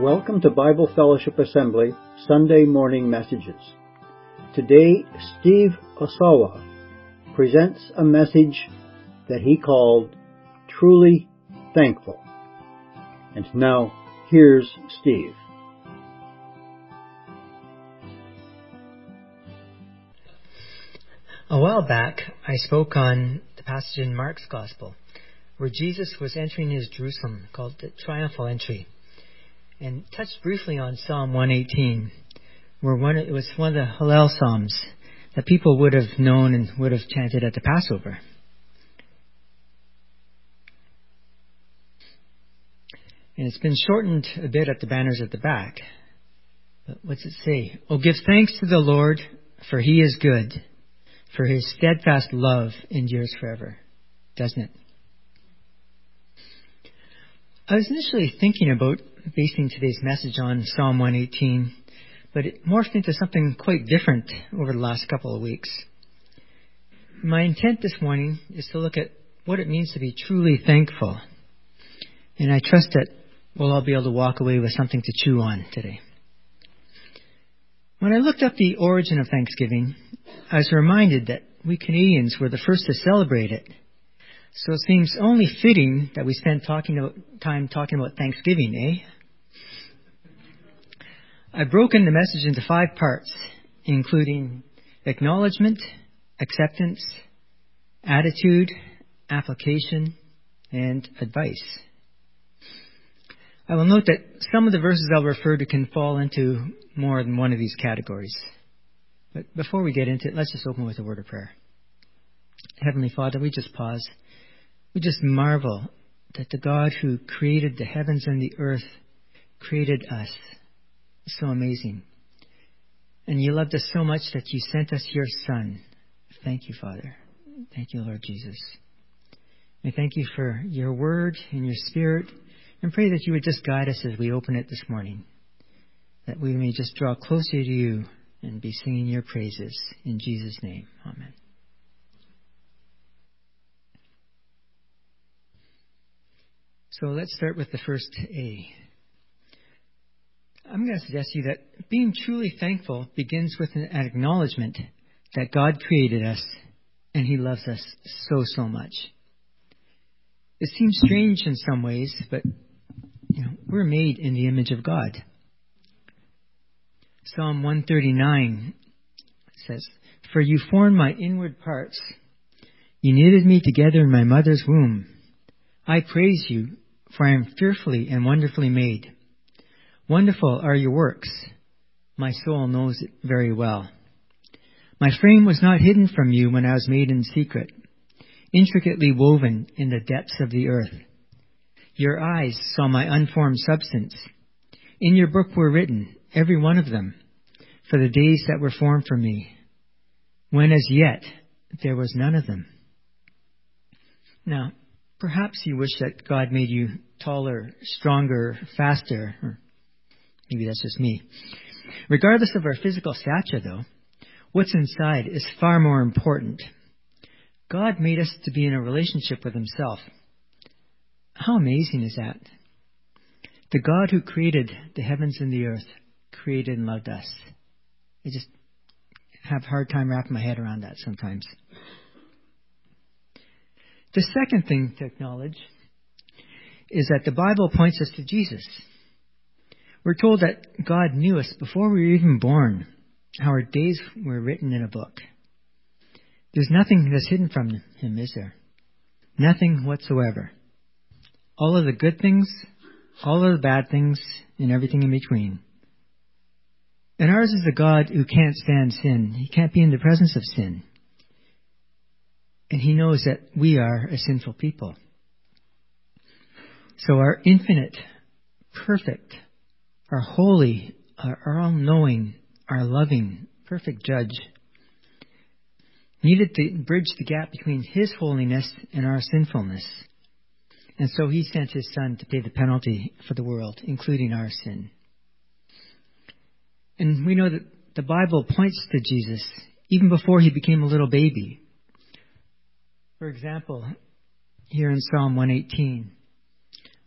Welcome to Bible Fellowship Assembly Sunday Morning Messages. Today, Steve Osawa presents a message that he called Truly Thankful. And now, here's Steve. A while back, I spoke on the passage in Mark's Gospel where Jesus was entering his Jerusalem, called the Triumphal Entry, and touched briefly on Psalm 118, where it was one of the Hallel Psalms that people would have known and would have chanted at the Passover. And it's been shortened a bit at the banners at the back. But what's it say? Oh, give thanks to the Lord, for he is good, for his steadfast love endures forever. Doesn't it? I was initially thinking about basing today's message on Psalm 118, but it morphed into something quite different over the last couple of weeks. My intent this morning is to look at what it means to be truly thankful, and I trust that we'll all be able to walk away with something to chew on today. When I looked up the origin of Thanksgiving, I was reminded that we Canadians were the first to celebrate it. So it seems only fitting that we spend time talking about Thanksgiving, eh? I've broken the message into 5 parts, including acknowledgement, acceptance, attitude, application, and advice. I will note that some of the verses I'll refer to can fall into more than one of these categories. But before we get into it, let's just open with a word of prayer. Heavenly Father, we just pause. We just marvel that the God who created the heavens and the earth created us. So amazing. And you loved us so much that you sent us your Son. Thank you, Father. Thank you, Lord Jesus. We thank you for your word and your spirit, and pray that you would just guide us as we open it this morning, that we may just draw closer to you and be singing your praises. In Jesus' name, amen. So let's start with the first A. I'm going to suggest to you that being truly thankful begins with an acknowledgement that God created us and he loves us so, so much. It seems strange in some ways, but we're made in the image of God. Psalm 139 says, "For you formed my inward parts. You knitted me together in my mother's womb. I praise you, for I am fearfully and wonderfully made. Wonderful are your works. My soul knows it very well. My frame was not hidden from you when I was made in secret, intricately woven in the depths of the earth. Your eyes saw my unformed substance. In your book were written, every one of them, for the days that were formed for me, when as yet there was none of them." Now, perhaps you wish that God made you taller, stronger, faster, or maybe that's just me. Regardless of our physical stature, though, what's inside is far more important. God made us to be in a relationship with himself. How amazing is that? The God who created the heavens and the earth created and loved us. I just have a hard time wrapping my head around that sometimes. The second thing to acknowledge is that the Bible points us to Jesus. We're told that God knew us before we were even born, how our days were written in a book. There's nothing that's hidden from him, is there? Nothing whatsoever. All of the good things, all of the bad things, and everything in between. And ours is a God who can't stand sin. He can't be in the presence of sin. And he knows that we are a sinful people. So our infinite, perfect, our holy, our all-knowing, our loving, perfect judge needed to bridge the gap between his holiness and our sinfulness. And so he sent his Son to pay the penalty for the world, including our sin. And we know that the Bible points to Jesus even before he became a little baby. For example, here in Psalm 118,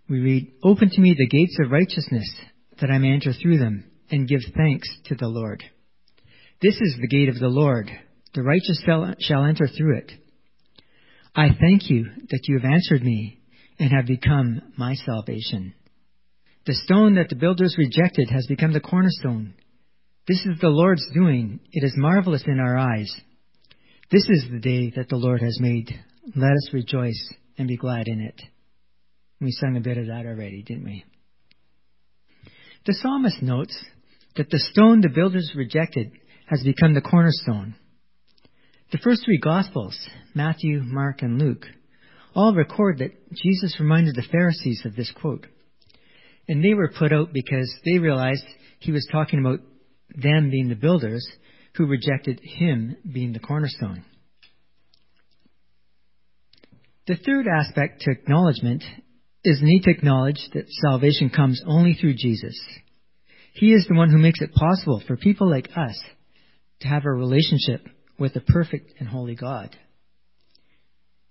we read, "Open to me the gates of righteousness, that I may enter through them and give thanks to the Lord. This is the gate of the Lord. The righteous shall enter through it. I thank you that you have answered me and have become my salvation. The stone that the builders rejected has become the cornerstone. This is the Lord's doing. It is marvelous in our eyes. This is the day that the Lord has made. Let us rejoice and be glad in it. We sung a bit of that already, didn't we? The psalmist notes that the stone the builders rejected has become the cornerstone. The first three Gospels, Matthew, Mark, and Luke, all record that Jesus reminded the Pharisees of this quote. And they were put out because they realized he was talking about them being the builders who rejected him being the cornerstone. The third aspect to acknowledgement is the need to acknowledge that salvation comes only through Jesus. He is the one who makes it possible for people like us to have a relationship with the perfect and holy God.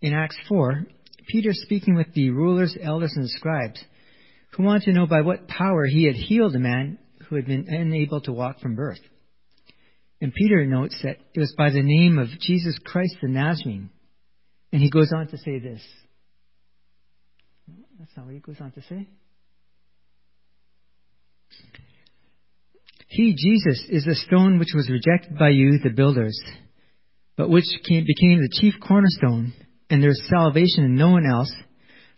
In Acts 4, Peter, speaking with the rulers, elders, and scribes, who wanted to know by what power he had healed a man who had been unable to walk from birth. And Peter notes that it was by the name of Jesus Christ the Nazarene. And he goes on to say this. That's not what he goes on to say. He, Jesus, is the stone which was rejected by you, the builders, but which became the chief cornerstone, and there is salvation in no one else,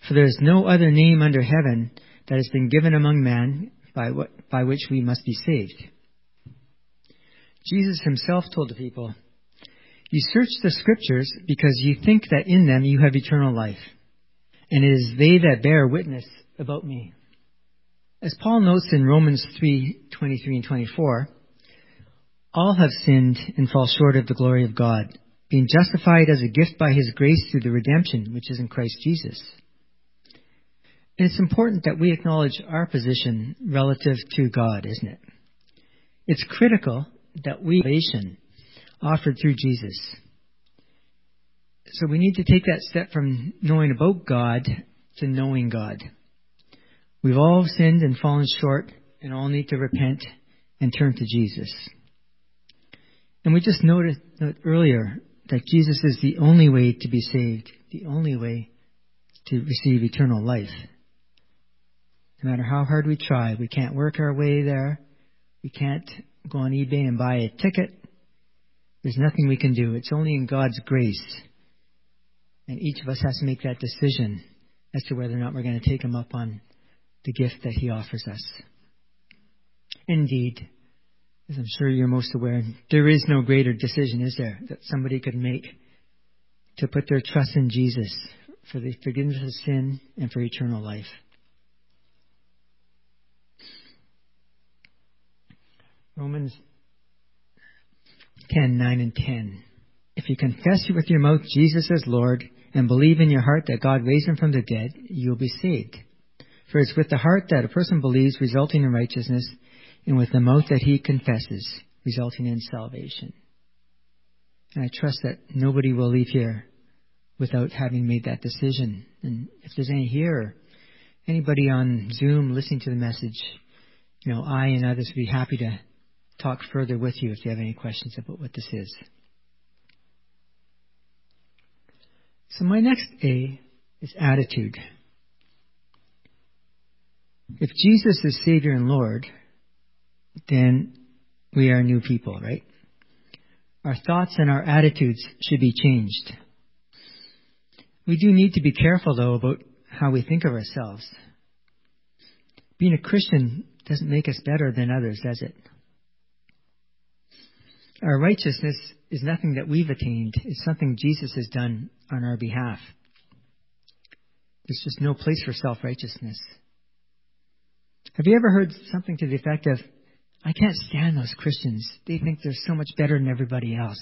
for there is no other name under heaven that has been given among men by which we must be saved. Jesus himself told the people, "You search the scriptures because you think that in them you have eternal life, and it is they that bear witness about me." As Paul notes in Romans 3:23 and 24, all have sinned and fall short of the glory of God, being justified as a gift by his grace through the redemption which is in Christ Jesus. And it's important that we acknowledge our position relative to God, isn't it? It's critical that we salvation offered through Jesus. So we need to take that step from knowing about God to knowing God. We've all sinned and fallen short and all need to repent and turn to Jesus. And we just noted earlier that Jesus is the only way to be saved, the only way to receive eternal life. No matter how hard we try, we can't work our way there. We can't go on eBay and buy a ticket. There's nothing we can do. It's only in God's grace. And each of us has to make that decision as to whether or not we're going to take him up on the gift that he offers us. Indeed, as I'm sure you're most aware, there is no greater decision, is there, that somebody could make to put their trust in Jesus for the forgiveness of sin and for eternal life. Romans 10:9 and 10. If you confess with your mouth Jesus as Lord and believe in your heart that God raised him from the dead, you will be saved. For it's with the heart that a person believes, resulting in righteousness, and with the mouth that he confesses, resulting in salvation. And I trust that nobody will leave here without having made that decision. And if there's any here, anybody on Zoom listening to the message, I and others would be happy to talk further with you if you have any questions about what this is. So my next A is attitude. If Jesus is Savior and Lord, then we are new people, right? Our thoughts and our attitudes should be changed. We do need to be careful, though, about how we think of ourselves. Being a Christian doesn't make us better than others, does it? Our righteousness is nothing that we've attained. It's something Jesus has done on our behalf. There's just no place for self-righteousness. Have you ever heard something to the effect of, "I can't stand those Christians. They think they're so much better than everybody else"?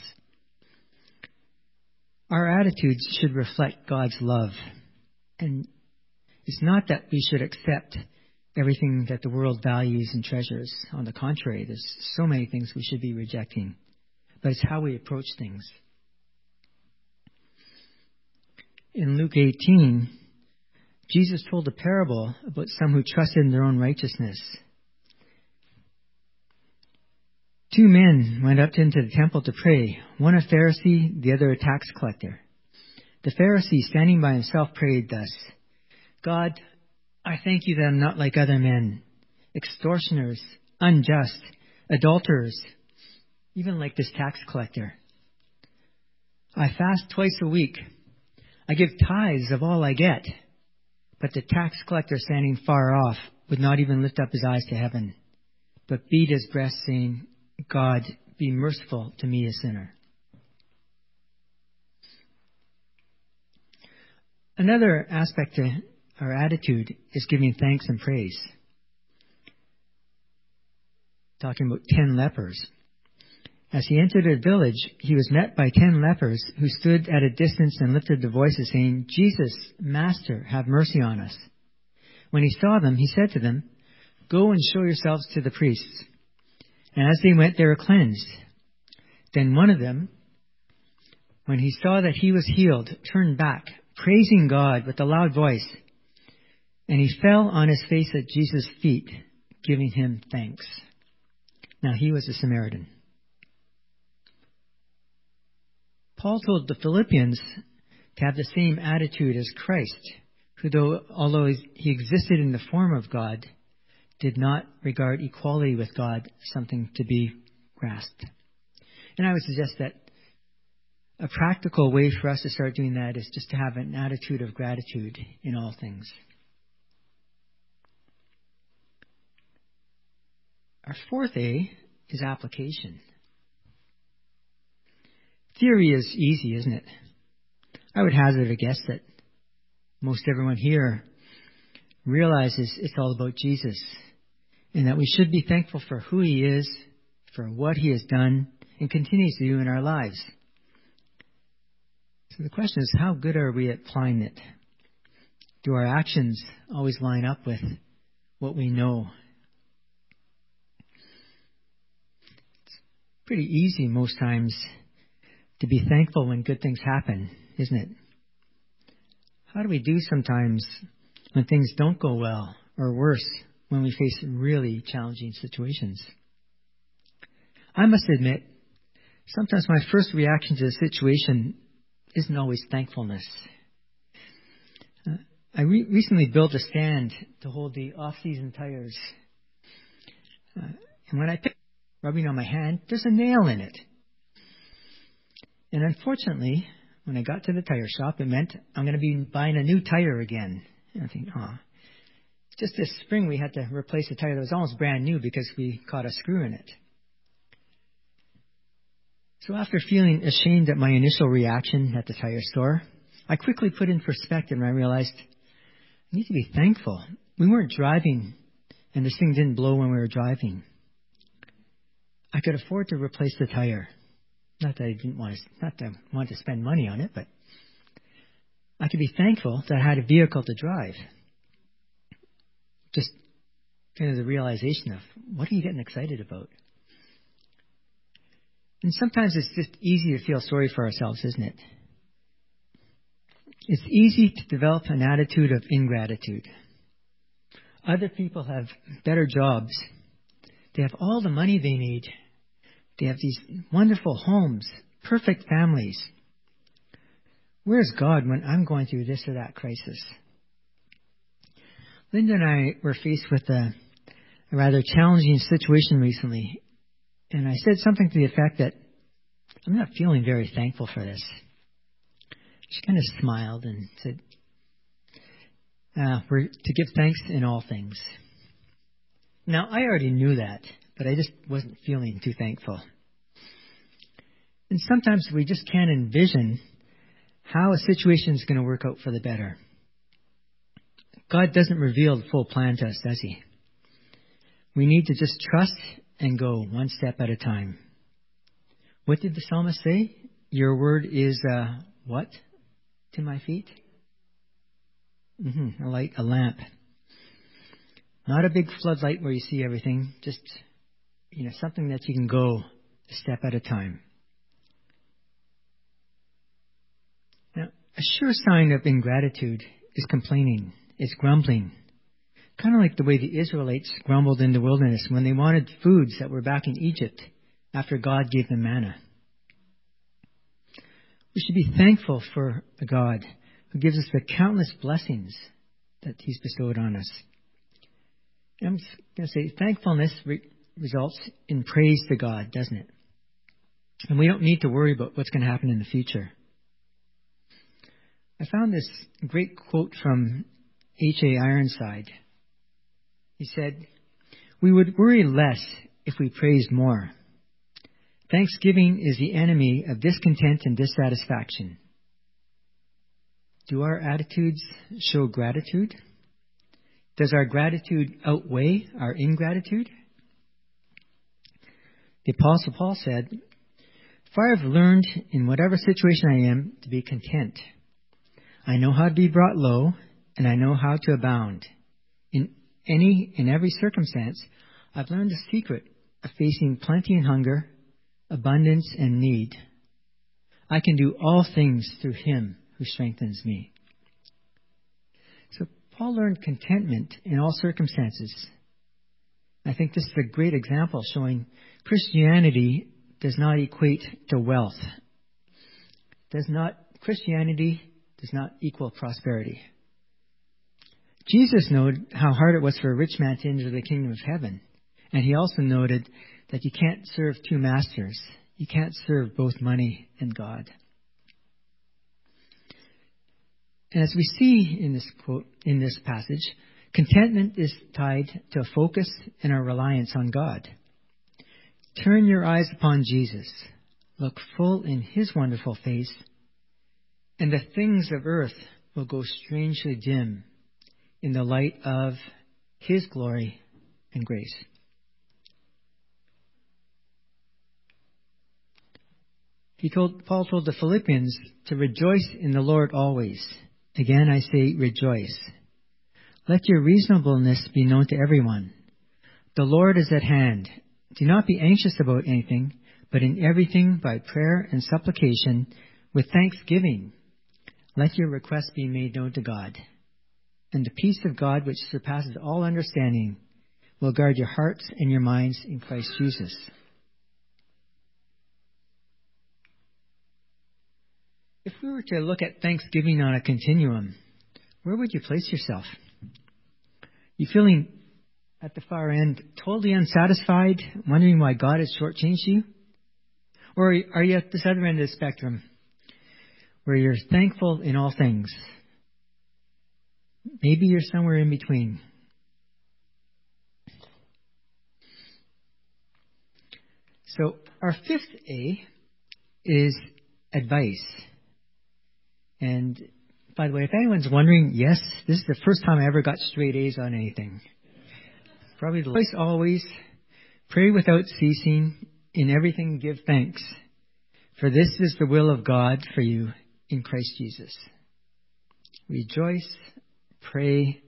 Our attitudes should reflect God's love. And it's not that we should accept everything that the world values and treasures. On the contrary, there's so many things we should be rejecting. But it's how we approach things. In Luke 18, Jesus told a parable about some who trusted in their own righteousness Two men went up into the temple to pray, one a Pharisee, the other a tax collector. The Pharisee, standing by himself, prayed thus, God, I thank you that I'm not like other men, extortioners, unjust, adulterers, even like this tax collector. I fast twice a week. I give tithes of all I get. But the tax collector, standing far off, would not even lift up his eyes to heaven, but beat his breast, saying, God, be merciful to me, a sinner. Another aspect to our attitude is giving thanks and praise. Talking about 10 lepers. As he entered a village, he was met by 10 lepers who stood at a distance and lifted their voices, saying, Jesus, Master, have mercy on us. When he saw them, he said to them, Go and show yourselves to the priests. And as they went, they were cleansed. Then one of them, when he saw that he was healed, turned back, praising God with a loud voice. And he fell on his face at Jesus' feet, giving him thanks. Now he was a Samaritan. Paul told the Philippians to have the same attitude as Christ, who, although he existed in the form of God, did not regard equality with God something to be grasped. And I would suggest that a practical way for us to start doing that is just to have an attitude of gratitude in all things. Our fourth A is application. Theory is easy, isn't it? I would hazard a guess that most everyone here realizes it's all about Jesus, and that we should be thankful for who he is, for what he has done, and continues to do in our lives. So the question is, how good are we at applying it? Do our actions always line up with what we know? It's pretty easy most times to be thankful when good things happen, isn't it? How do we do sometimes when things don't go well, or worse, when we face really challenging situations? I must admit, sometimes my first reaction to a situation isn't always thankfulness. I recently built a stand to hold the off-season tires. And when I pick rubbing on my hand, there's a nail in it. And unfortunately, when I got to the tire shop, it meant I'm going to be buying a new tire again. And I think, just this spring we had to replace a tire that was almost brand new because we caught a screw in it. So after feeling ashamed at my initial reaction at the tire store, I quickly put in perspective and I realized I need to be thankful. We weren't driving, and this thing didn't blow when we were driving. I could afford to replace the tire. Not that I wanted to spend money on it, but I could be thankful that I had a vehicle to drive. Just kind of the realization of, what are you getting excited about? And sometimes it's just easy to feel sorry for ourselves, isn't it? It's easy to develop an attitude of ingratitude. Other people have better jobs. They have all the money they need. They have these wonderful homes, perfect families. Where's God when I'm going through this or that crisis? Linda and I were faced with a rather challenging situation recently, and I said something to the effect that I'm not feeling very thankful for this. She kind of smiled and said, we're to give thanks in all things. Now, I already knew that, but I just wasn't feeling too thankful. And sometimes we just can't envision how a situation is going to work out for the better. God doesn't reveal the full plan to us, does he? We need to just trust and go one step at a time. What did the psalmist say? Your word is a what to my feet? A light, a lamp. Not a big floodlight where you see everything, just something that you can go a step at a time. Now, a sure sign of ingratitude is complaining, is grumbling. Kind of like the way the Israelites grumbled in the wilderness when they wanted foods that were back in Egypt after God gave them manna. We should be thankful for a God who gives us the countless blessings that he's bestowed on us. And I'm going to say thankfulness results in praise to God, doesn't it? And we don't need to worry about what's going to happen in the future. I found this great quote from H.A. Ironside. He said, "We would worry less if we praised more. Thanksgiving is the enemy of discontent and dissatisfaction. Do our attitudes show gratitude? Does our gratitude outweigh our ingratitude?" The Apostle Paul said, "For I have learned in whatever situation I am to be content. I know how to be brought low, and I know how to abound. In every circumstance, I've learned the secret of facing plenty and hunger, abundance and need. I can do all things through him who strengthens me." So Paul learned contentment in all circumstances. I think this is a great example showing Christianity does not equate to wealth. Christianity does not equal prosperity. Jesus noted how hard it was for a rich man to enter the kingdom of heaven. And he also noted that you can't serve two masters. You can't serve both money and God. And as we see in this quote, in this passage, contentment is tied to a focus and our reliance on God. Turn your eyes upon Jesus, look full in his wonderful face, and the things of earth will go strangely dim in the light of his glory and grace. Paul told the Philippians to rejoice in the Lord always. Again, I say rejoice. Let your reasonableness be known to everyone. The Lord is at hand. Do not be anxious about anything, but in everything by prayer and supplication with thanksgiving, let your requests be made known to God. And the peace of God, which surpasses all understanding, will guard your hearts and your minds in Christ Jesus. If we were to look at Thanksgiving on a continuum, where would you place yourself? You feeling at the far end totally unsatisfied, wondering why God has shortchanged you? Or are you at this other end of the spectrum, where you're thankful in all things? Maybe you're somewhere in between. So our fifth A is advice. And by the way, if anyone's wondering, yes, this is the first time I ever got straight A's on anything. Probably the last. Always pray without ceasing, in everything give thanks, for this is the will of God for you in Christ Jesus. Rejoice, pray,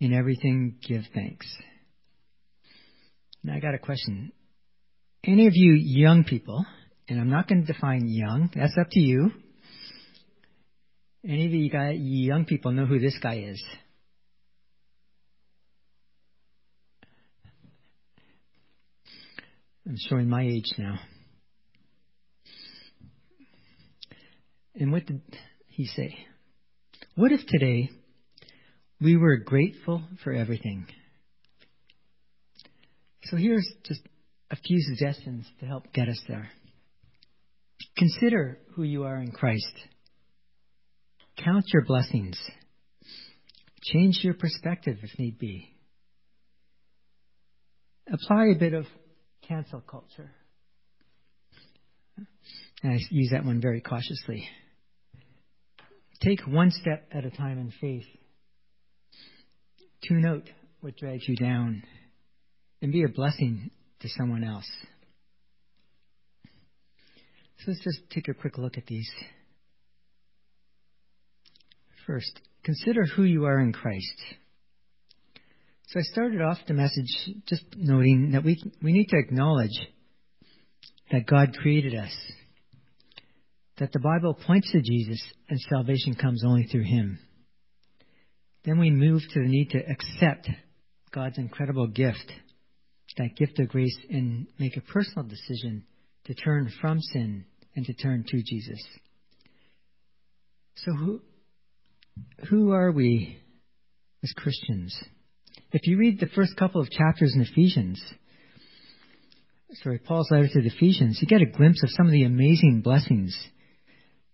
in everything give thanks. Now I got a question. Any of you young people, and I'm not going to define young, that's up to you. Any of you young people know who this guy is? I'm showing my age now. And what did he say? What if today we were grateful for everything? So here's just a few suggestions to help get us there. Consider who you are in Christ. Count your blessings. Change your perspective if need be. Apply a bit of cancel culture. And I use that one very cautiously. Take one step at a time in faith. Tune out what drags you down. And be a blessing to someone else. So let's just take a quick look at these. First, consider who you are in Christ. So I started off the message just noting that we need to acknowledge that God created us, that the Bible points to Jesus and salvation comes only through him. Then we move to the need to accept God's incredible gift to that gift of grace and make a personal decision to turn from sin and to turn to Jesus. So who are we as Christians? If you read the first couple of chapters in Paul's letter to the Ephesians, you get a glimpse of some of the amazing blessings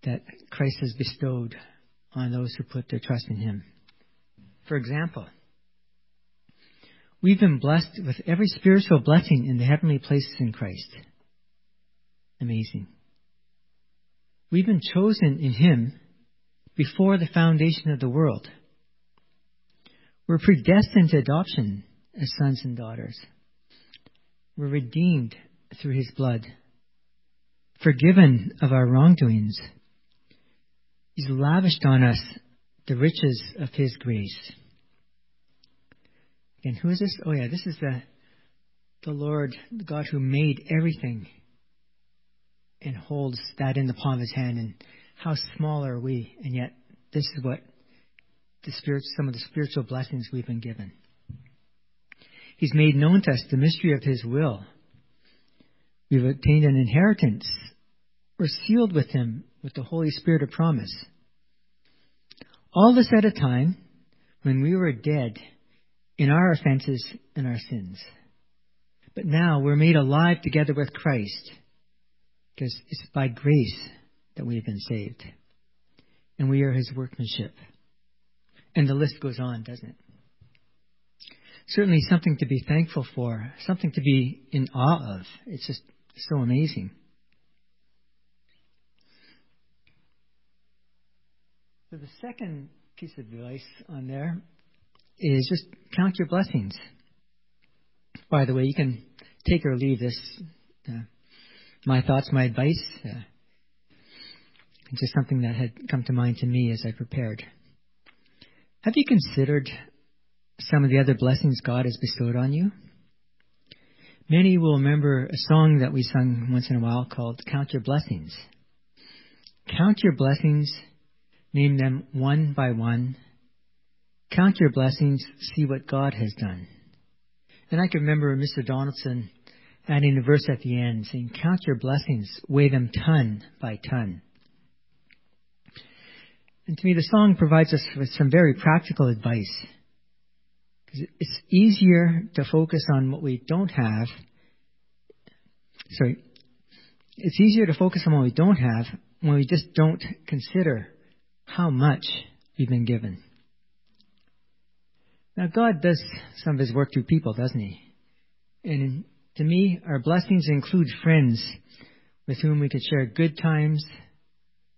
that Christ has bestowed on those who put their trust in him. For example, we've been blessed with every spiritual blessing in the heavenly places in Christ. Amazing. We've been chosen in him before the foundation of the world. We're predestined to adoption as sons and daughters. We're redeemed through his blood, forgiven of our wrongdoings. He's lavished on us the riches of his grace. And who is this? Oh yeah, this is the Lord, the God who made everything and holds that in the palm of his hand. And how small are we? And yet this is what some of the spiritual blessings we've been given. He's made known to us the mystery of his will. We've obtained an inheritance. We're sealed with him with the Holy Spirit of promise. All this at a time when we were dead in our offenses and our sins. But now we're made alive together with Christ, because it's by grace that we have been saved. And we are his workmanship. And the list goes on, doesn't it? Certainly something to be thankful for, something to be in awe of. It's just so amazing. So the second piece of advice on there is just count your blessings. By the way, you can take or leave this. My thoughts, my advice. Just something that had come to mind to me as I prepared. Have you considered some of the other blessings God has bestowed on you? Many will remember a song that we sung once in a while called Count Your Blessings. Count your blessings, name them one by one. Count your blessings, see what God has done. And I can remember Mr. Donaldson adding a verse at the end saying, count your blessings, weigh them ton by ton. And to me, the song provides us with some very practical advice. Because it's easier to focus on what we don't have. It's easier to focus on what we don't have when we just don't consider how much we've been given. Now, God does some of his work through people, doesn't he? And to me, our blessings include friends with whom we can share good times,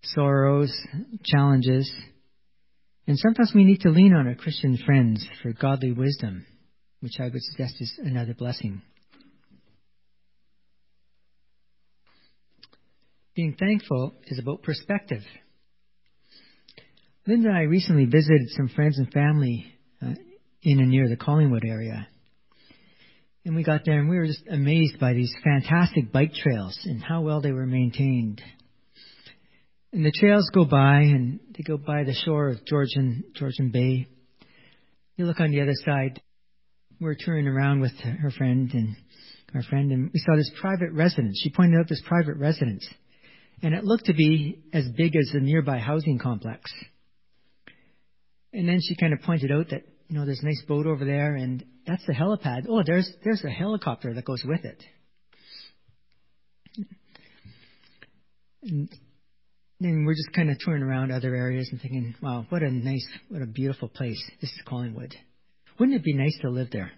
sorrows, challenges, and sometimes we need to lean on our Christian friends for godly wisdom, which I would suggest is another blessing. Being thankful is about perspective. Linda and I recently visited some friends and family in and near the Collingwood area, and we got there and we were just amazed by these fantastic bike trails and how well they were maintained. And the trails go by, and they go by the shore of Georgian Bay. You look on the other side. We're touring around with our friend, and we saw this private residence. She pointed out this private residence, and it looked to be as big as the nearby housing complex. And then she kind of pointed out that, you know, there's a nice boat over there, and that's the helipad. Oh, there's a helicopter that goes with it. And we're just kind of touring around other areas and thinking, wow, what a beautiful place. This is Collingwood. Wouldn't it be nice to live there?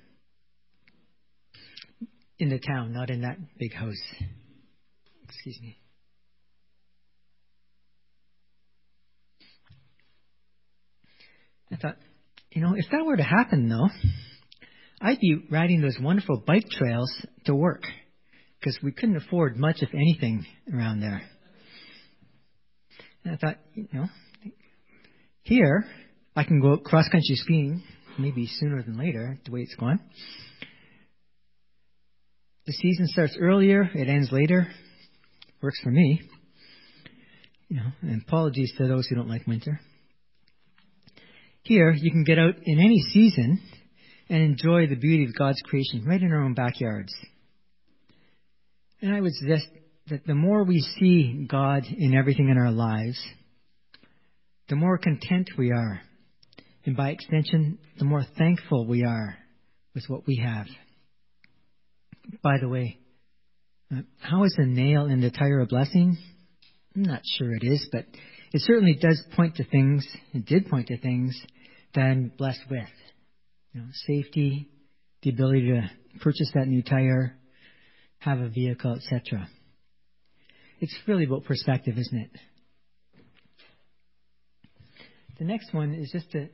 In the town, not in that big house. Excuse me. I thought, if that were to happen, though, I'd be riding those wonderful bike trails to work, because we couldn't afford much, if anything, around there. And I thought, here I can go cross-country skiing, maybe sooner than later, the way it's going. The season starts earlier, it ends later. Works for me. And apologies to those who don't like winter. Here, you can get out in any season and enjoy the beauty of God's creation right in our own backyards. And I would suggest that the more we see God in everything in our lives, the more content we are. And by extension, the more thankful we are with what we have. By the way, how is a nail in the tire a blessing? I'm not sure it is, but it certainly does point to things, it did point to things that I'm blessed with. You know, safety, the ability to purchase that new tire, have a vehicle, etc. It's really about perspective, isn't it? The next one is just to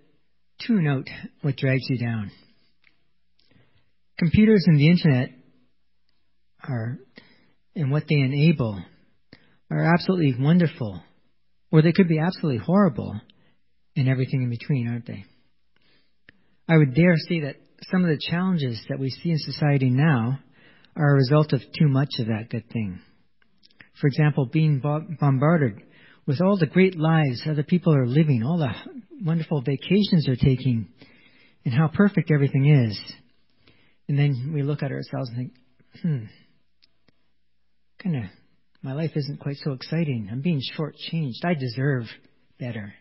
note what drags you down. Computers and the internet are, and what they enable, are absolutely wonderful, or they could be absolutely horrible, and everything in between, aren't they? I would dare say that some of the challenges that we see in society now are a result of too much of that good thing. For example, being bombarded with all the great lives other people are living, all the wonderful vacations they're taking, and how perfect everything is. And then we look at ourselves and think, kind of, my life isn't quite so exciting. I'm being shortchanged. I deserve better.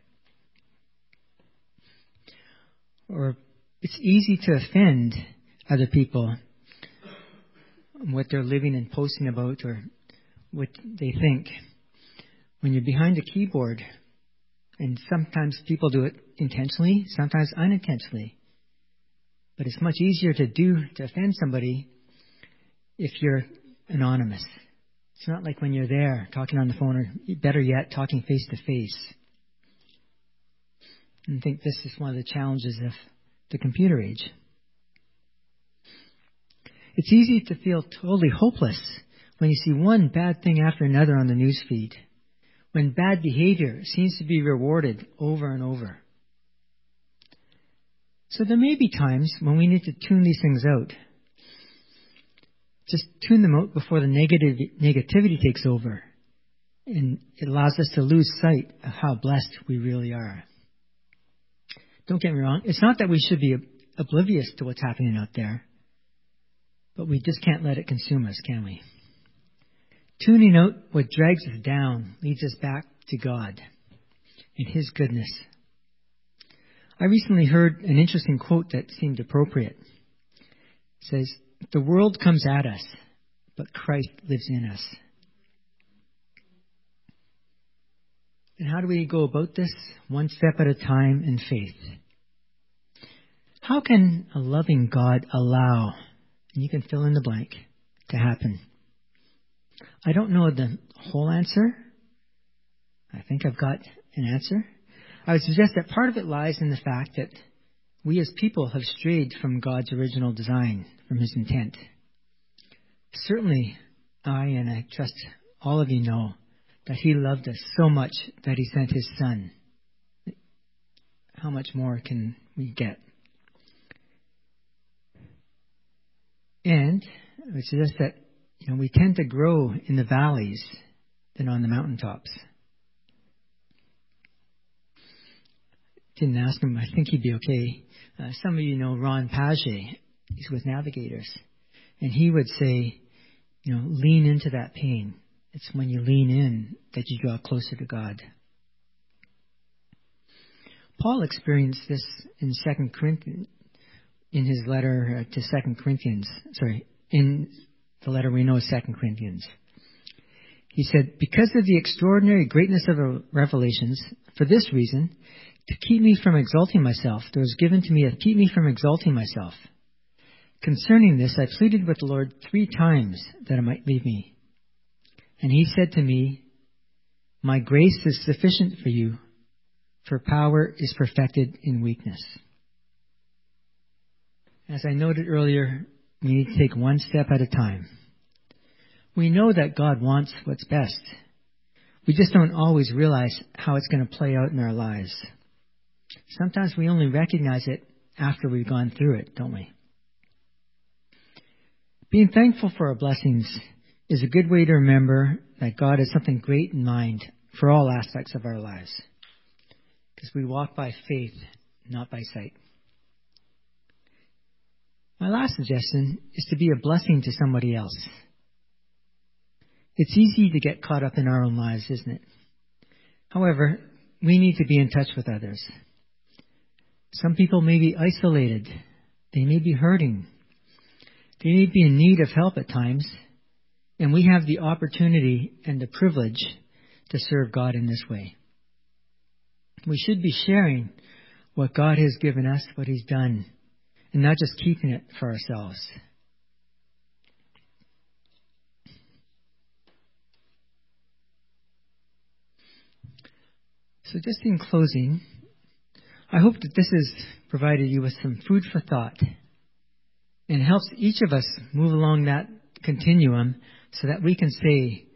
Or it's easy to offend other people, what they're living and posting about or what they think. When you're behind a keyboard, and sometimes people do it intentionally, sometimes unintentionally, but it's much easier to offend somebody if you're anonymous. It's not like when you're there talking on the phone, or better yet, talking face to face. And I think this is one of the challenges of the computer age. It's easy to feel totally hopeless when you see one bad thing after another on the news feed, when bad behavior seems to be rewarded over and over. So there may be times when we need to tune these things out. Just tune them out before the negativity takes over, and it allows us to lose sight of how blessed we really are. Don't get me wrong, it's not that we should be oblivious to what's happening out there, but we just can't let it consume us, can we? Tuning out what drags us down leads us back to God and His goodness. I recently heard an interesting quote that seemed appropriate. It says, "The world comes at us, but Christ lives in us." And how do we go about this? One step at a time in faith. How can a loving God allow, and you can fill in the blank, to happen? I don't know the whole answer. I think I've got an answer. I would suggest that part of it lies in the fact that we as people have strayed from God's original design, from His intent. Certainly, I trust all of you know that He loved us so much that He sent His Son. How much more can we get? And I would suggest that we tend to grow in the valleys than on the mountaintops. Didn't ask him. I think he'd be okay. Some of you know Ron Paget. He's with Navigators. And he would say, lean into that pain. It's when you lean in that you draw closer to God. Paul experienced this in 2 Corinthians, in his letter to 2 Corinthians. The letter we know is 2 Corinthians. He said, "Because of the extraordinary greatness of the revelations, for this reason, there was given to me a keep me from exalting myself. Concerning this, I pleaded with the Lord 3 times that it might leave me. And He said to me, 'My grace is sufficient for you, for power is perfected in weakness.'" As I noted earlier, we need to take one step at a time. We know that God wants what's best. We just don't always realize how it's going to play out in our lives. Sometimes we only recognize it after we've gone through it, don't we? Being thankful for our blessings is a good way to remember that God has something great in mind for all aspects of our lives, because we walk by faith, not by sight. My last suggestion is to be a blessing to somebody else. It's easy to get caught up in our own lives, isn't it? However, we need to be in touch with others. Some people may be isolated. They may be hurting. They may be in need of help at times. And we have the opportunity and the privilege to serve God in this way. We should be sharing what God has given us, what He's done, and not just keeping it for ourselves. So just in closing, I hope that this has provided you with some food for thought and helps each of us move along that continuum so that we can say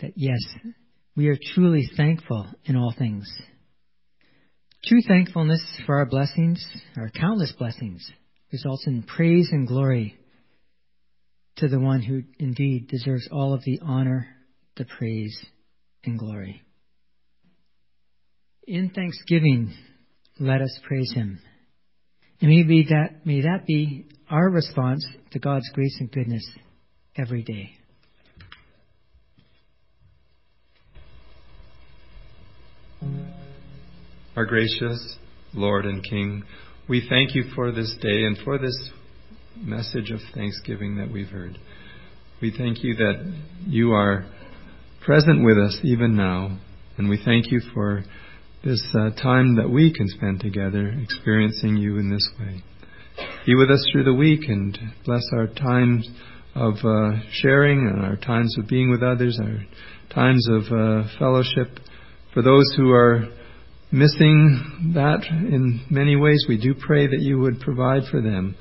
that, yes, we are truly thankful in all things. True thankfulness for our blessings, our countless blessings, results in praise and glory to the one who indeed deserves all of the honor, the praise, and glory. In thanksgiving, let us praise Him. And may that be our response to God's grace and goodness every day. Our gracious Lord and King, we thank You for this day and for this message of thanksgiving that we've heard. We thank You that You are present with us even now, and we thank You for this time that we can spend together experiencing You in this way. Be with us through the week and bless our times of sharing and our times of being with others, our times of fellowship. For those who are missing that in many ways, we do pray that You would provide for them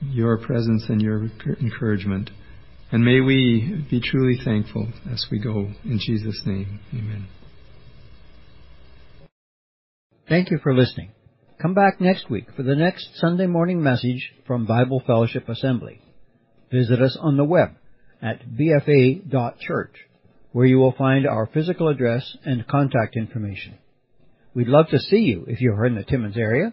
Your presence and Your encouragement. And may we be truly thankful as we go. In Jesus' name, amen. Thank you for listening. Come back next week for the next Sunday morning message from Bible Fellowship Assembly. Visit us on the web at bfa.church, where you will find our physical address and contact information. We'd love to see you if you are in the Timmins area,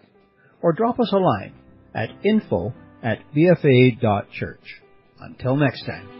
or drop us a line at info@bfa.church. Until next time.